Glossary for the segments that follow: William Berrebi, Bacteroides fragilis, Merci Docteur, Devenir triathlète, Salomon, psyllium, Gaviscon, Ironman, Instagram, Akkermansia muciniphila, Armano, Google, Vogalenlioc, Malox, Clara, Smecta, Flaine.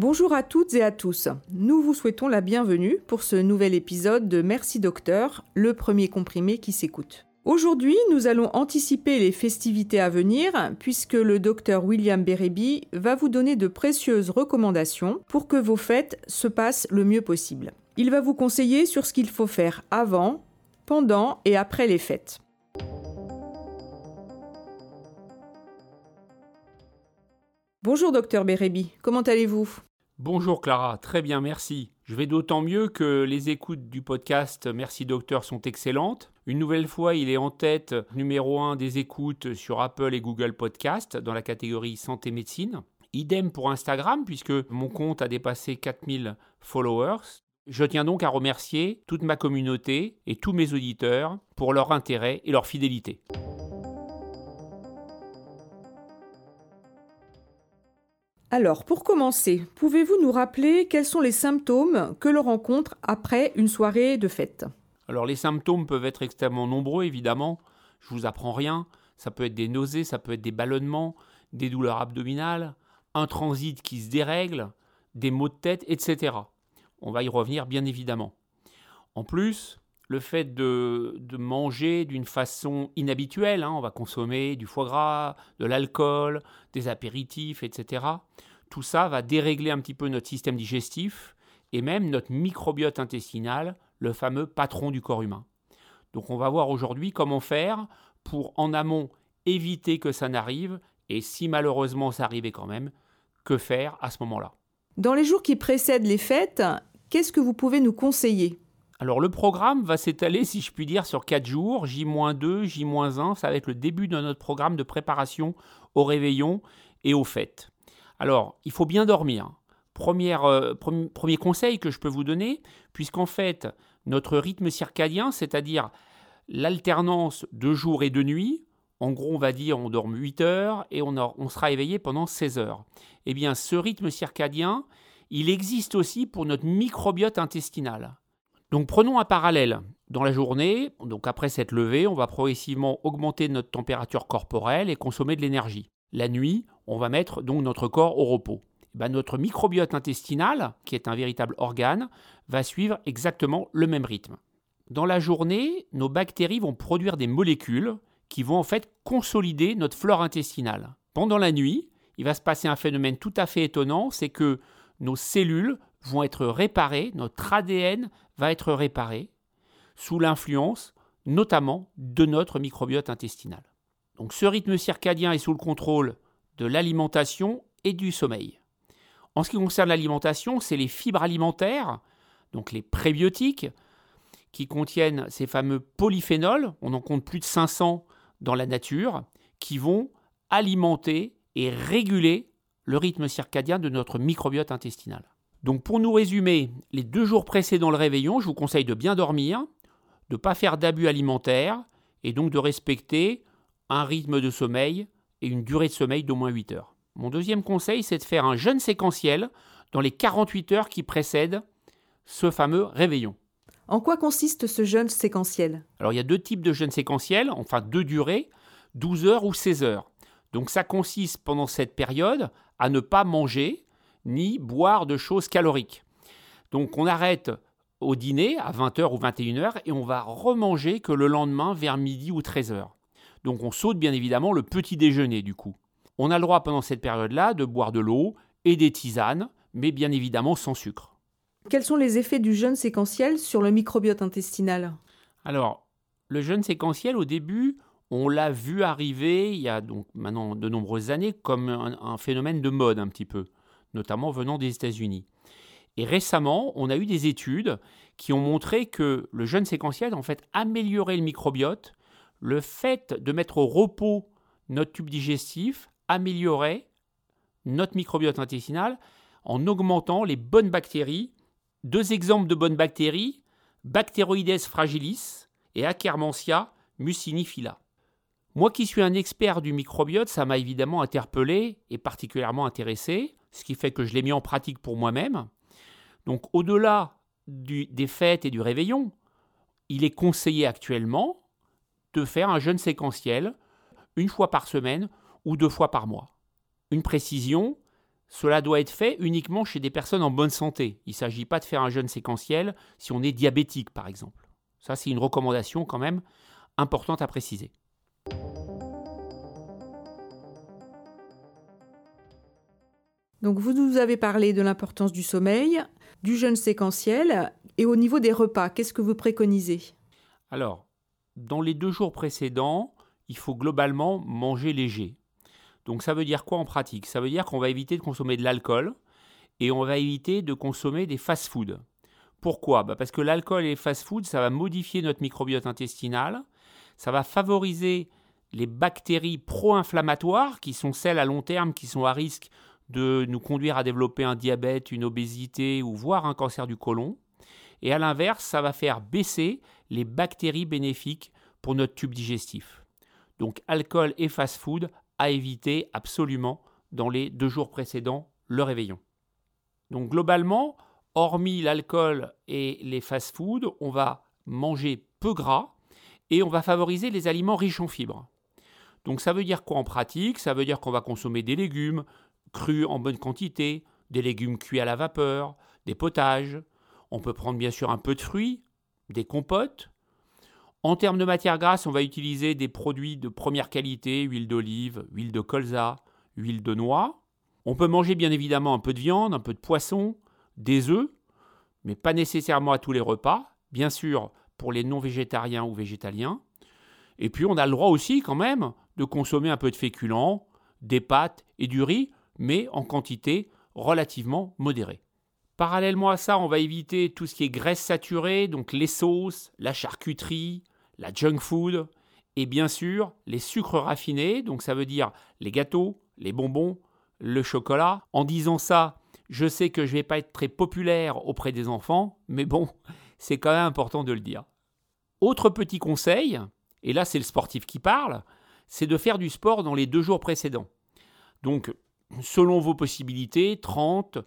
Bonjour à toutes et à tous, nous vous souhaitons la bienvenue pour ce nouvel épisode de Merci Docteur, le premier comprimé qui s'écoute. Aujourd'hui, nous allons anticiper les festivités à venir puisque le docteur William Berrebi va vous donner de précieuses recommandations pour que vos fêtes se passent le mieux possible. Il va vous conseiller sur ce qu'il faut faire avant, pendant et après les fêtes. Bonjour docteur Berrebi, comment allez-vous ? Bonjour Clara, très bien, merci. Je vais d'autant mieux que les écoutes du podcast Merci Docteur sont excellentes. Une nouvelle fois, il est en tête numéro 1 des écoutes sur Apple et Google Podcast dans la catégorie Santé Médecine. Idem pour Instagram puisque mon compte a dépassé 4000 followers. Je tiens donc à remercier toute ma communauté et tous mes auditeurs pour leur intérêt et leur fidélité. Alors, pour commencer, pouvez-vous nous rappeler quels sont les symptômes que l'on rencontre après une soirée de fête ? Alors, les symptômes peuvent être extrêmement nombreux, évidemment. Je ne vous apprends rien. Ça peut être des nausées, ça peut être des ballonnements, des douleurs abdominales, un transit qui se dérègle, des maux de tête, etc. On va y revenir, bien évidemment. En plus, le fait de manger d'une façon inhabituelle, on va consommer du foie gras, de l'alcool, des apéritifs, etc. Tout ça va dérégler un petit peu notre système digestif et même notre microbiote intestinal, le fameux patron du corps humain. Donc on va voir aujourd'hui comment faire pour en amont éviter que ça n'arrive et si malheureusement ça arrivait quand même, que faire à ce moment-là. Dans les jours qui précèdent les fêtes, qu'est-ce que vous pouvez nous conseiller ? Alors le programme va s'étaler, si je puis dire, sur 4 jours, J-2, J-1, ça va être le début de notre programme de préparation au réveillon et aux fêtes. Alors, il faut bien dormir. Premier conseil que je peux vous donner, puisqu'en fait, notre rythme circadien, c'est-à-dire l'alternance de jour et de nuit, en gros, on va dire on dort 8 heures et on sera éveillé pendant 16 heures. Eh bien, ce rythme circadien, il existe aussi pour notre microbiote intestinal. Donc prenons un parallèle. Dans la journée, donc après cette levée, on va progressivement augmenter notre température corporelle et consommer de l'énergie. La nuit, on va mettre donc notre corps au repos. Et bien, notre microbiote intestinal, qui est un véritable organe, va suivre exactement le même rythme. Dans la journée, nos bactéries vont produire des molécules qui vont en fait consolider notre flore intestinale. Pendant la nuit, il va se passer un phénomène tout à fait étonnant, c'est que nos cellules vont être réparées, notre ADN va être réparé sous l'influence notamment de notre microbiote intestinal. Donc ce rythme circadien est sous le contrôle de l'alimentation et du sommeil. En ce qui concerne l'alimentation, c'est les fibres alimentaires, donc les prébiotiques, qui contiennent ces fameux polyphénols, on en compte plus de 500 dans la nature, qui vont alimenter et réguler le rythme circadien de notre microbiote intestinal. Donc pour nous résumer, les 2 jours précédant le réveillon, je vous conseille de bien dormir, de ne pas faire d'abus alimentaires et donc de respecter un rythme de sommeil et une durée de sommeil d'au moins 8 heures. Mon deuxième conseil, c'est de faire un jeûne séquentiel dans les 48 heures qui précèdent ce fameux réveillon. En quoi consiste ce jeûne séquentiel ? Alors il y a 2 types de jeûne séquentiel, enfin 2 durées, 12 heures ou 16 heures. Donc ça consiste pendant cette période à ne pas manger ni boire de choses caloriques. Donc on arrête au dîner à 20h ou 21h et on va remanger que le lendemain vers midi ou 13h. Donc on saute bien évidemment le petit déjeuner du coup. On a le droit pendant cette période-là de boire de l'eau et des tisanes, mais bien évidemment sans sucre. Quels sont les effets du jeûne séquentiel sur le microbiote intestinal ? Alors, le jeûne séquentiel au début, on l'a vu arriver il y a donc maintenant de nombreuses années comme un phénomène de mode un petit peu, notamment venant des États-Unis. Et récemment, on a eu des études qui ont montré que le jeûne séquentiel, en fait, améliorait le microbiote. Le fait de mettre au repos notre tube digestif améliorait notre microbiote intestinal en augmentant les bonnes bactéries. 2 exemples de bonnes bactéries, Bacteroides fragilis et Akkermansia muciniphila. Moi qui suis un expert du microbiote, ça m'a évidemment interpellé et particulièrement intéressé, ce qui fait que je l'ai mis en pratique pour moi-même. Donc au-delà des fêtes et du réveillon, il est conseillé actuellement de faire un jeûne séquentiel 1 fois par semaine ou 2 fois par mois. Une précision, Cela doit être fait uniquement chez des personnes en bonne santé. Il ne s'agit pas de faire un jeûne séquentiel si on est diabétique, par exemple. Ça, c'est une recommandation quand même importante à préciser. Donc vous nous avez parlé de l'importance du sommeil, du jeûne séquentiel et au niveau des repas, qu'est-ce que vous préconisez? Alors, dans les 2 jours précédents, il faut globalement manger léger. Donc ça veut dire quoi en pratique? Ça veut dire qu'on va éviter de consommer de l'alcool et on va éviter de consommer des fast-foods. Pourquoi? Parce que l'alcool et les fast-foods, ça va modifier notre microbiote intestinal, ça va favoriser les bactéries pro-inflammatoires qui sont celles à long terme qui sont à risque de nous conduire à développer un diabète, une obésité ou voire un cancer du côlon. Et à l'inverse, ça va faire baisser les bactéries bénéfiques pour notre tube digestif. Donc alcool et fast-food à éviter absolument dans les 2 jours précédents le réveillon. Donc globalement, hormis l'alcool et les fast-foods, on va manger peu gras et on va favoriser les aliments riches en fibres. Donc ça veut dire quoi en pratique? Ça veut dire qu'on va consommer des légumes crus en bonne quantité, des légumes cuits à la vapeur, des potages. On peut prendre bien sûr un peu de fruits, des compotes. En termes de matières grasses, on va utiliser des produits de première qualité, huile d'olive, huile de colza, huile de noix. On peut manger bien évidemment un peu de viande, un peu de poisson, des œufs, mais pas nécessairement à tous les repas, bien sûr pour les non-végétariens ou végétaliens. Et puis on a le droit aussi quand même de consommer un peu de féculents, des pâtes et du riz, mais en quantité relativement modérée. Parallèlement à ça, on va éviter tout ce qui est graisse saturée, donc les sauces, la charcuterie, la junk food et bien sûr les sucres raffinés, donc ça veut dire les gâteaux, les bonbons, le chocolat. En disant ça, je sais que je ne vais pas être très populaire auprès des enfants, mais bon, c'est quand même important de le dire. Autre petit conseil, et là c'est le sportif qui parle, c'est de faire du sport dans les 2 jours précédents. Donc, selon vos possibilités, 30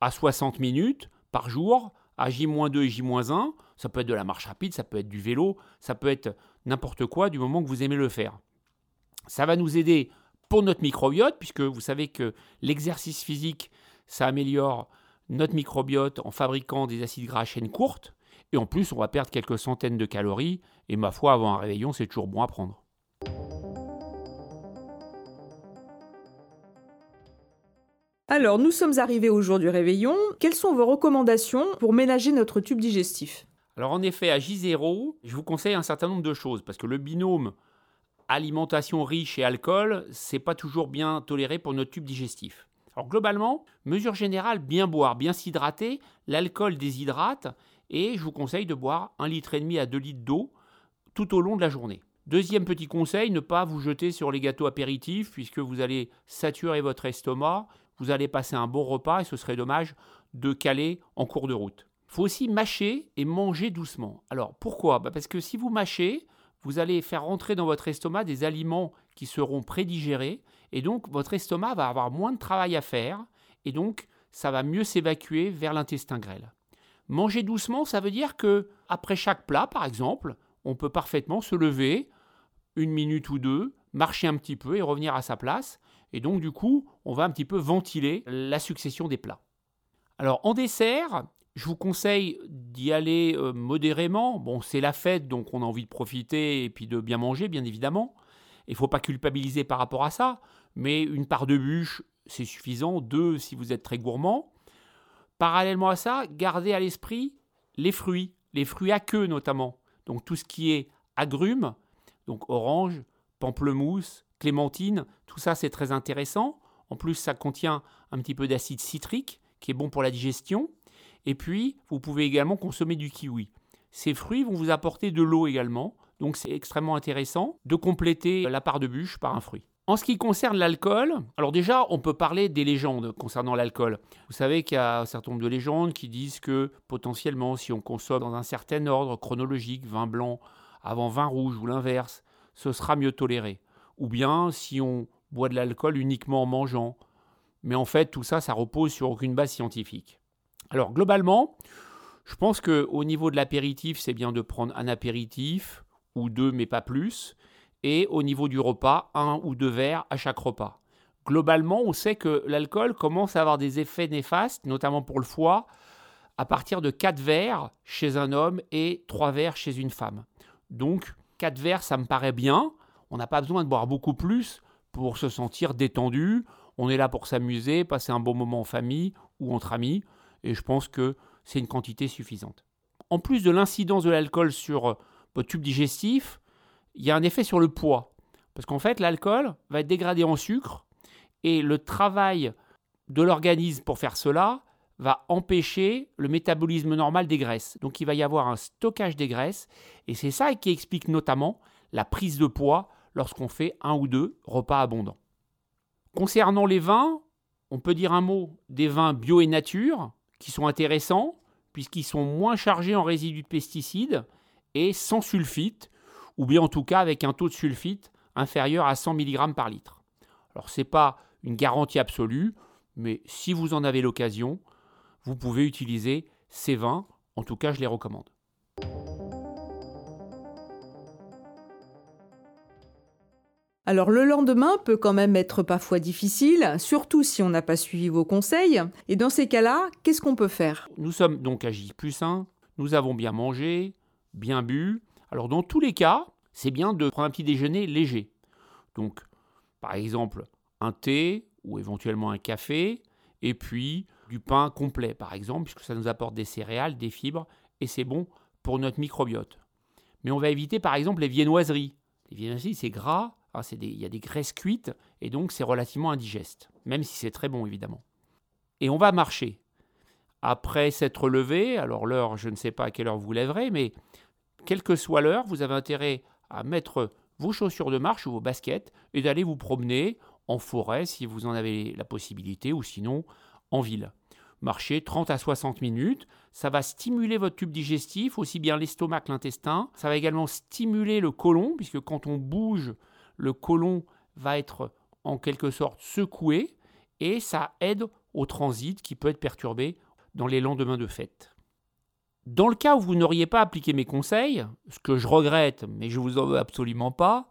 à 60 minutes par jour, à J-2 et J-1, ça peut être de la marche rapide, ça peut être du vélo, ça peut être n'importe quoi du moment que vous aimez le faire. Ça va nous aider pour notre microbiote, puisque vous savez que l'exercice physique, ça améliore notre microbiote en fabriquant des acides gras à chaîne courte, et en plus, on va perdre quelques centaines de calories, et ma foi, avant un réveillon, c'est toujours bon à prendre. Alors, nous sommes arrivés au jour du réveillon. Quelles sont vos recommandations pour ménager notre tube digestif? Alors, en effet, à J0, je vous conseille un certain nombre de choses parce que le binôme alimentation riche et alcool, c'est pas toujours bien toléré pour notre tube digestif. Alors, globalement, mesure générale, bien boire, bien s'hydrater. L'alcool déshydrate et je vous conseille de boire 1,5 litre à 2 litres d'eau tout au long de la journée. Deuxième petit conseil, ne pas vous jeter sur les gâteaux apéritifs puisque vous allez saturer votre estomac. Vous allez passer un bon repas et ce serait dommage de caler en cours de route. Il faut aussi mâcher et manger doucement. Alors pourquoi? Parce que si vous mâchez, vous allez faire rentrer dans votre estomac des aliments qui seront prédigérés et donc votre estomac va avoir moins de travail à faire et donc ça va mieux s'évacuer vers l'intestin grêle. Manger doucement, ça veut dire qu'après chaque plat, par exemple, on peut parfaitement se lever 1 minute ou 2, marcher un petit peu et revenir à sa place. Et donc, du coup, on va un petit peu ventiler la succession des plats. Alors, en dessert, je vous conseille d'y aller modérément. Bon, c'est la fête, donc on a envie de profiter et puis de bien manger, bien évidemment. Il ne faut pas culpabiliser par rapport à ça. Mais une part de bûche, c'est suffisant. 2 si vous êtes très gourmand. Parallèlement à ça, gardez à l'esprit les fruits à queue notamment. Donc, tout ce qui est agrumes, donc orange, pamplemousse, clémentine, tout ça c'est très intéressant. En plus, ça contient un petit peu d'acide citrique qui est bon pour la digestion. Et puis, vous pouvez également consommer du kiwi. Ces fruits vont vous apporter de l'eau également. Donc, c'est extrêmement intéressant de compléter la part de bûche par un fruit. En ce qui concerne l'alcool, alors déjà, on peut parler des légendes concernant l'alcool. Vous savez qu'il y a un certain nombre de légendes qui disent que potentiellement, si on consomme dans un certain ordre chronologique, vin blanc avant vin rouge ou l'inverse, ce sera mieux toléré. Ou bien si on boit de l'alcool uniquement en mangeant. Mais en fait, tout ça, ça repose sur aucune base scientifique. Alors globalement, je pense qu'au niveau de l'apéritif, c'est bien de prendre un apéritif ou 2, mais pas plus. Et au niveau du repas, 1 ou 2 verres à chaque repas. globalement, on sait que l'alcool commence à avoir des effets néfastes, notamment pour le foie, à partir de 4 verres chez un homme et 3 verres chez une femme. Donc, 4 verres, ça me paraît bien. On n'a pas besoin de boire beaucoup plus pour se sentir détendu. On est là pour s'amuser, passer un bon moment en famille ou entre amis. Et je pense que c'est une quantité suffisante. En plus de l'incidence de l'alcool sur votre tube digestif, il y a un effet sur le poids. Parce qu'en fait, l'alcool va être dégradé en sucre. Et le travail de l'organisme pour faire cela va empêcher le métabolisme normal des graisses. Donc, il va y avoir un stockage des graisses. Et c'est ça qui explique notamment la prise de poids lorsqu'on fait 1 ou 2 repas abondants. Concernant les vins, on peut dire un mot des vins bio et nature qui sont intéressants puisqu'ils sont moins chargés en résidus de pesticides et sans sulfite, ou bien en tout cas avec un taux de sulfite inférieur à 100 mg par litre. Alors, ce n'est pas une garantie absolue, mais si vous en avez l'occasion, vous pouvez utiliser ces vins. En tout cas, je les recommande. Alors, le lendemain peut quand même être parfois difficile, surtout si on n'a pas suivi vos conseils. Et dans ces cas-là, qu'est-ce qu'on peut faire ? Nous sommes donc à J+1, nous avons bien mangé, bien bu. Alors, dans tous les cas, c'est bien de prendre un petit déjeuner léger. Donc, par exemple, un thé ou éventuellement un café, et puis du pain complet, par exemple, puisque ça nous apporte des céréales, des fibres, et c'est bon pour notre microbiote. Mais on va éviter, par exemple, les viennoiseries. Les viennoiseries, c'est gras. Il y a des graisses cuites et donc c'est relativement indigeste, même si c'est très bon évidemment. Et on va marcher. Après s'être levé, alors l'heure, je ne sais pas à quelle heure vous vous lèverez, mais quelle que soit l'heure, vous avez intérêt à mettre vos chaussures de marche ou vos baskets et d'aller vous promener en forêt si vous en avez la possibilité ou sinon en ville. Marcher 30 à 60 minutes, ça va stimuler votre tube digestif, aussi bien l'estomac que l'intestin. Ça va également stimuler le côlon, puisque quand on bouge, le côlon va être en quelque sorte secoué et ça aide au transit qui peut être perturbé dans les lendemains de fête. Dans le cas où vous n'auriez pas appliqué mes conseils, ce que je regrette, mais je ne vous en veux absolument pas,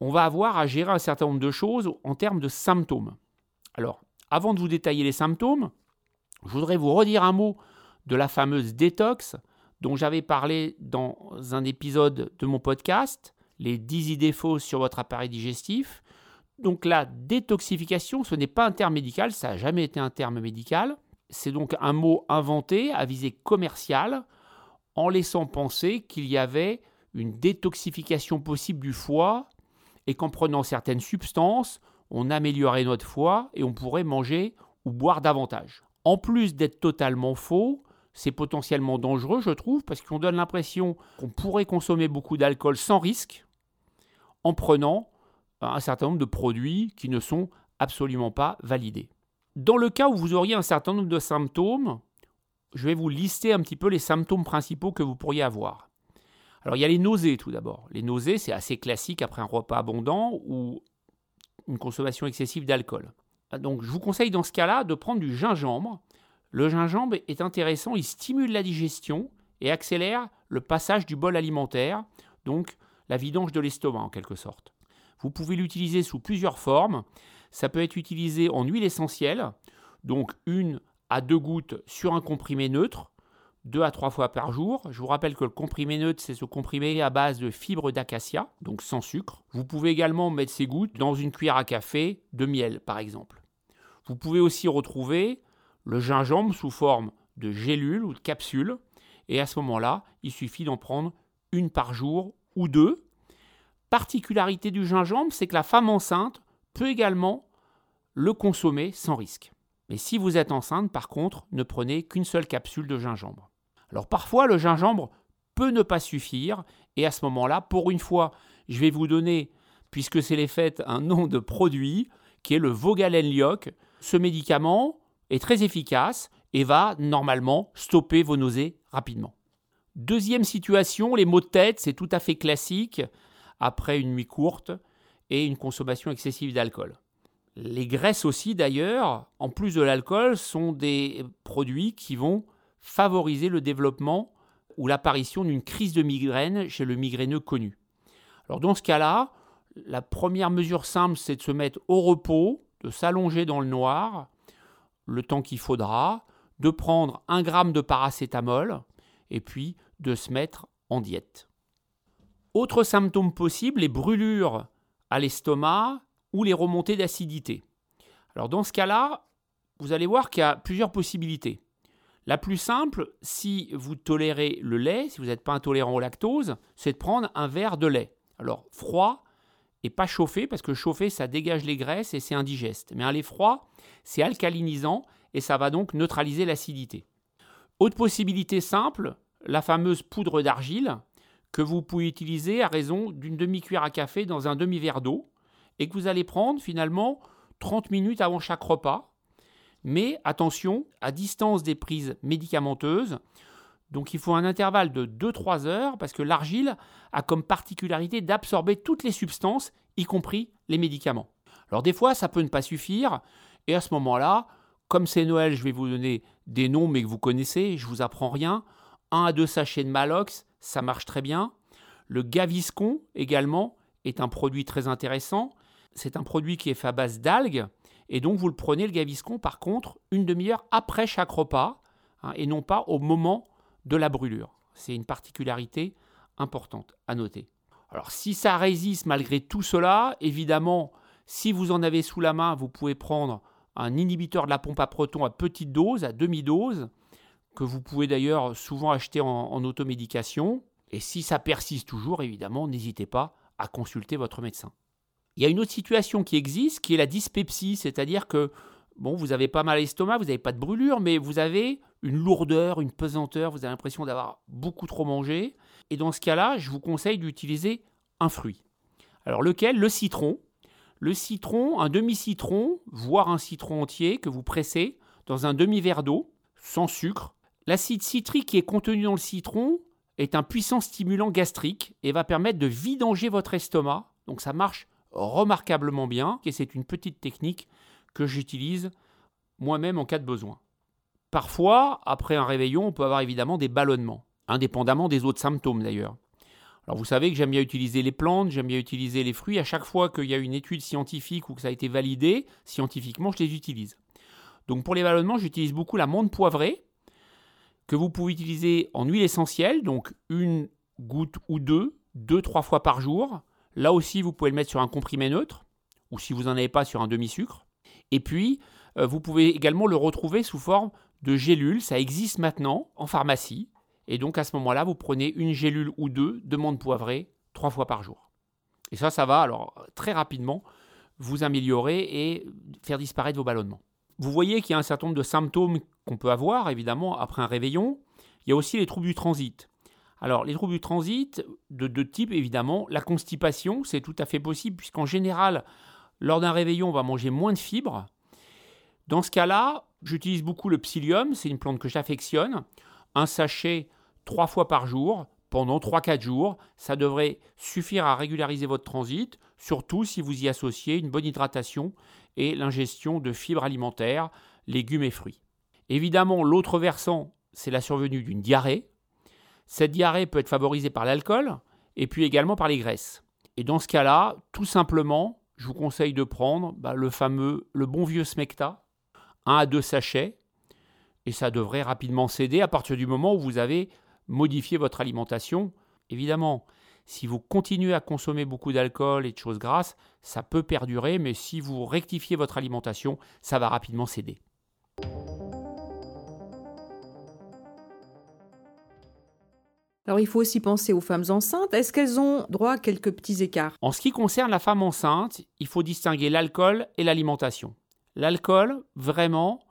on va avoir à gérer un certain nombre de choses en termes de symptômes. Alors, avant de vous détailler les symptômes, je voudrais vous redire un mot de la fameuse détox dont j'avais parlé dans un épisode de mon podcast, les 10 idées fausses sur votre appareil digestif. Donc la détoxification, ce n'est pas un terme médical, ça n'a jamais été un terme médical. C'est donc un mot inventé à visée commerciale en laissant penser qu'il y avait une détoxification possible du foie et qu'en prenant certaines substances, on améliorait notre foie et on pourrait manger ou boire davantage. En plus d'être totalement faux, c'est potentiellement dangereux, je trouve, parce qu'on donne l'impression qu'on pourrait consommer beaucoup d'alcool sans risque en prenant un certain nombre de produits qui ne sont absolument pas validés. Dans le cas où vous auriez un certain nombre de symptômes, je vais vous lister un petit peu les symptômes principaux que vous pourriez avoir. Alors, il y a les nausées tout d'abord. Les nausées, c'est assez classique après un repas abondant ou une consommation excessive d'alcool. Donc, je vous conseille dans ce cas-là de prendre du gingembre. Le gingembre est intéressant, il stimule la digestion et accélère le passage du bol alimentaire, donc la vidange de l'estomac en quelque sorte. Vous pouvez l'utiliser sous plusieurs formes. Ça peut être utilisé en huile essentielle, donc 1 à 2 gouttes sur un comprimé neutre, 2 à 3 fois par jour. Je vous rappelle que le comprimé neutre, c'est ce comprimé à base de fibres d'acacia, donc sans sucre. Vous pouvez également mettre ces gouttes dans une cuillère à café de miel, par exemple. Vous pouvez aussi retrouver le gingembre sous forme de gélules ou de capsules. Et à ce moment-là, il suffit d'en prendre 1 par jour ou 2. Particularité du gingembre, c'est que la femme enceinte peut également le consommer sans risque. Mais si vous êtes enceinte, par contre, ne prenez qu'une seule capsule de gingembre. Alors parfois, le gingembre peut ne pas suffire. Et à ce moment-là, pour une fois, je vais vous donner, puisque c'est les fêtes, un nom de produit qui est le Vogalenlioc. Ce médicament est très efficace et va normalement stopper vos nausées rapidement. Deuxième situation, les maux de tête, c'est tout à fait classique après une nuit courte et une consommation excessive d'alcool. Les graisses aussi d'ailleurs, en plus de l'alcool, sont des produits qui vont favoriser le développement ou l'apparition d'une crise de migraine chez le migraineux connu. Alors dans ce cas-là, la première mesure simple, c'est de se mettre au repos, de s'allonger dans le noir le temps qu'il faudra, de prendre 1 gramme de paracétamol et puis de se mettre en diète. Autre symptôme possible, les brûlures à l'estomac ou les remontées d'acidité. Alors dans ce cas-là, vous allez voir qu'il y a plusieurs possibilités. La plus simple, si vous tolérez le lait, si vous n'êtes pas intolérant au lactose, c'est de prendre un verre de lait. Alors froid et pas chauffé, parce que chauffé, ça dégage les graisses et c'est indigeste. Mais un lait froid, c'est alcalinisant et ça va donc neutraliser l'acidité. Autre possibilité simple, la fameuse poudre d'argile que vous pouvez utiliser à raison d'une demi-cuillère à café dans un demi-verre d'eau et que vous allez prendre finalement 30 minutes avant chaque repas. Mais attention, à distance des prises médicamenteuses, donc il faut un intervalle de 2-3 heures parce que l'argile a comme particularité d'absorber toutes les substances, y compris les médicaments. Alors des fois, ça peut ne pas suffire et à ce moment-là, comme c'est Noël, je vais vous donner des noms mais que vous connaissez, je ne vous apprends rien. 1 à 2 sachets de Malox, ça marche très bien. Le Gaviscon également est un produit très intéressant. C'est un produit qui est fait à base d'algues. Et donc, vous le prenez, le Gaviscon, par contre, une demi-heure après chaque repas, hein, et non pas au moment de la brûlure. C'est une particularité importante à noter. Alors, si ça résiste malgré tout cela, évidemment, si vous en avez sous la main, vous pouvez prendre un inhibiteur de la pompe à protons à petite dose, à demi-dose, que vous pouvez d'ailleurs souvent acheter en automédication. Et si ça persiste toujours, évidemment, n'hésitez pas à consulter votre médecin. Il y a une autre situation qui existe, qui est la dyspepsie, c'est-à-dire que bon, vous avez pas mal à l'estomac, vous n'avez pas de brûlure, mais vous avez une lourdeur, une pesanteur, vous avez l'impression d'avoir beaucoup trop mangé. Et dans ce cas-là, je vous conseille d'utiliser un fruit. Alors lequel ? Le citron. Le citron, un demi-citron, voire un citron entier que vous pressez dans un demi-verre d'eau, sans sucre. L'acide citrique qui est contenu dans le citron est un puissant stimulant gastrique et va permettre de vidanger votre estomac. Donc ça marche remarquablement bien et c'est une petite technique que j'utilise moi-même en cas de besoin. Parfois, après un réveillon, on peut avoir évidemment des ballonnements, indépendamment des autres symptômes d'ailleurs. Alors vous savez que j'aime bien utiliser les plantes, j'aime bien utiliser les fruits. À chaque fois qu'il y a une étude scientifique ou que ça a été validé scientifiquement, je les utilise. Donc pour les ballonnements, j'utilise beaucoup la menthe poivrée que vous pouvez utiliser en huile essentielle, donc une goutte ou deux, trois fois par jour. Là aussi, vous pouvez le mettre sur un comprimé neutre ou si vous n'en avez pas, sur un demi-sucre. Et puis, vous pouvez également le retrouver sous forme de gélule. Ça existe maintenant en pharmacie. Et donc, à ce moment-là, vous prenez une gélule ou deux de menthe poivrée 3 fois par jour. Et ça va alors très rapidement vous améliorer et faire disparaître vos ballonnements. Vous voyez qu'il y a un certain nombre de symptômes qu'on peut avoir, évidemment, après un réveillon. Il y a aussi les troubles du transit. Alors, les troubles du transit, de deux types, évidemment. La constipation, c'est tout à fait possible, puisqu'en général, lors d'un réveillon, on va manger moins de fibres. Dans ce cas-là, j'utilise beaucoup le psyllium, c'est une plante que j'affectionne. Un sachet 3 fois par jour, pendant 3-4 jours. Ça devrait suffire à régulariser votre transit, surtout si vous y associez une bonne hydratation et l'ingestion de fibres alimentaires, légumes et fruits. Évidemment, l'autre versant, c'est la survenue d'une diarrhée. Cette diarrhée peut être favorisée par l'alcool et puis également par les graisses. Et dans ce cas-là, tout simplement, je vous conseille de prendre le bon vieux Smecta, 1 à 2 sachets, et ça devrait rapidement céder à partir du moment où vous avez modifié votre alimentation. Évidemment, si vous continuez à consommer beaucoup d'alcool et de choses grasses, ça peut perdurer, mais si vous rectifiez votre alimentation, ça va rapidement céder. Alors, il faut aussi penser aux femmes enceintes. Est-ce qu'elles ont droit à quelques petits écarts ? En ce qui concerne la femme enceinte, il faut distinguer l'alcool et l'alimentation. L'alcool, vraiment,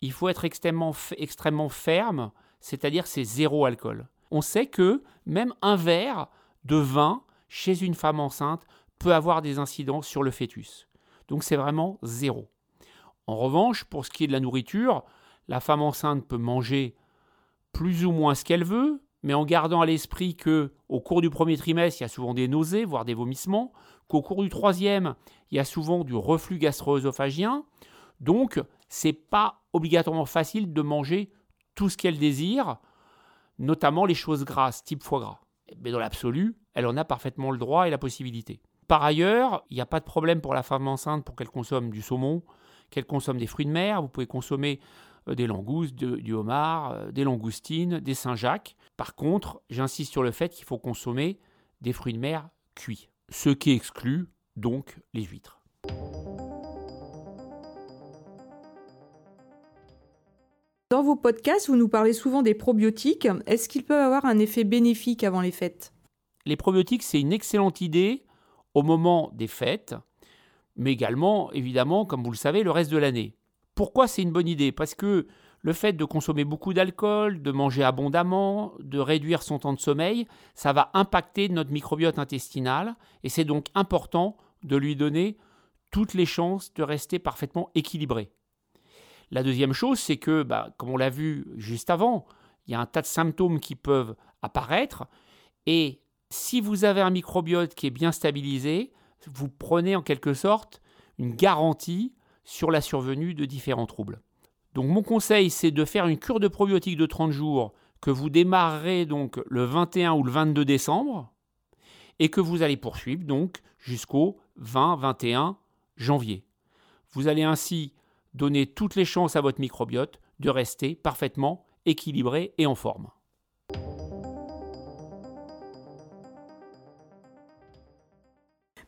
il faut être extrêmement ferme, c'est-à-dire c'est 0 alcool. On sait que même un verre de vin chez une femme enceinte peut avoir des incidences sur le fœtus. Donc, c'est vraiment 0. En revanche, pour ce qui est de la nourriture, la femme enceinte peut manger plus ou moins ce qu'elle veut, mais en gardant à l'esprit qu'au cours du premier trimestre, il y a souvent des nausées, voire des vomissements, qu'au cours du troisième, il y a souvent du reflux gastro-œsophagien. Donc, ce n'est pas obligatoirement facile de manger tout ce qu'elle désire, notamment les choses grasses, type foie gras. Mais dans l'absolu, elle en a parfaitement le droit et la possibilité. Par ailleurs, il n'y a pas de problème pour la femme enceinte pour qu'elle consomme du saumon, qu'elle consomme des fruits de mer. Vous pouvez consommer des langoustes, du homard, des langoustines, des Saint-Jacques. Par contre, j'insiste sur le fait qu'il faut consommer des fruits de mer cuits, ce qui exclut donc les huîtres. Dans vos podcasts, vous nous parlez souvent des probiotiques. Est-ce qu'ils peuvent avoir un effet bénéfique avant les fêtes ? Les probiotiques, c'est une excellente idée au moment des fêtes, mais également, évidemment, comme vous le savez, le reste de l'année. Pourquoi c'est une bonne idée ? Parce que le fait de consommer beaucoup d'alcool, de manger abondamment, de réduire son temps de sommeil, ça va impacter notre microbiote intestinal et c'est donc important de lui donner toutes les chances de rester parfaitement équilibré. La deuxième chose, c'est que, comme on l'a vu juste avant, il y a un tas de symptômes qui peuvent apparaître et si vous avez un microbiote qui est bien stabilisé, vous prenez en quelque sorte une garantie sur la survenue de différents troubles. Donc mon conseil, c'est de faire une cure de probiotiques de 30 jours que vous démarrerez donc le 21 ou le 22 décembre et que vous allez poursuivre donc jusqu'au 20-21 janvier. Vous allez ainsi donner toutes les chances à votre microbiote de rester parfaitement équilibré et en forme.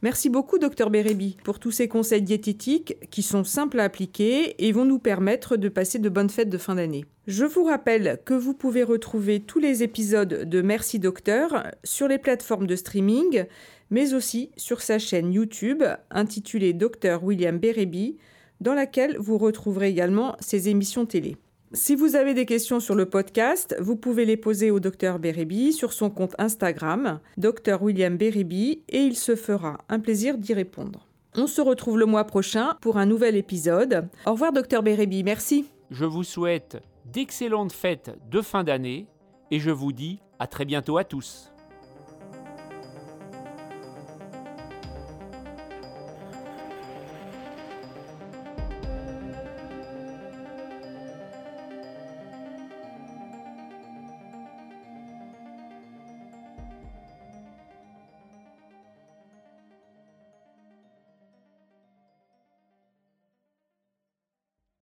Merci beaucoup, Dr Berrebi, pour tous ces conseils diététiques qui sont simples à appliquer et vont nous permettre de passer de bonnes fêtes de fin d'année. Je vous rappelle que vous pouvez retrouver tous les épisodes de Merci Docteur sur les plateformes de streaming, mais aussi sur sa chaîne YouTube intitulée Dr William Berrebi, dans laquelle vous retrouverez également ses émissions télé. Si vous avez des questions sur le podcast, vous pouvez les poser au Dr Berrebi sur son compte Instagram, Dr William Berrebi, et il se fera un plaisir d'y répondre. On se retrouve le mois prochain pour un nouvel épisode. Au revoir Dr Berrebi, merci. Je vous souhaite d'excellentes fêtes de fin d'année et je vous dis à très bientôt à tous.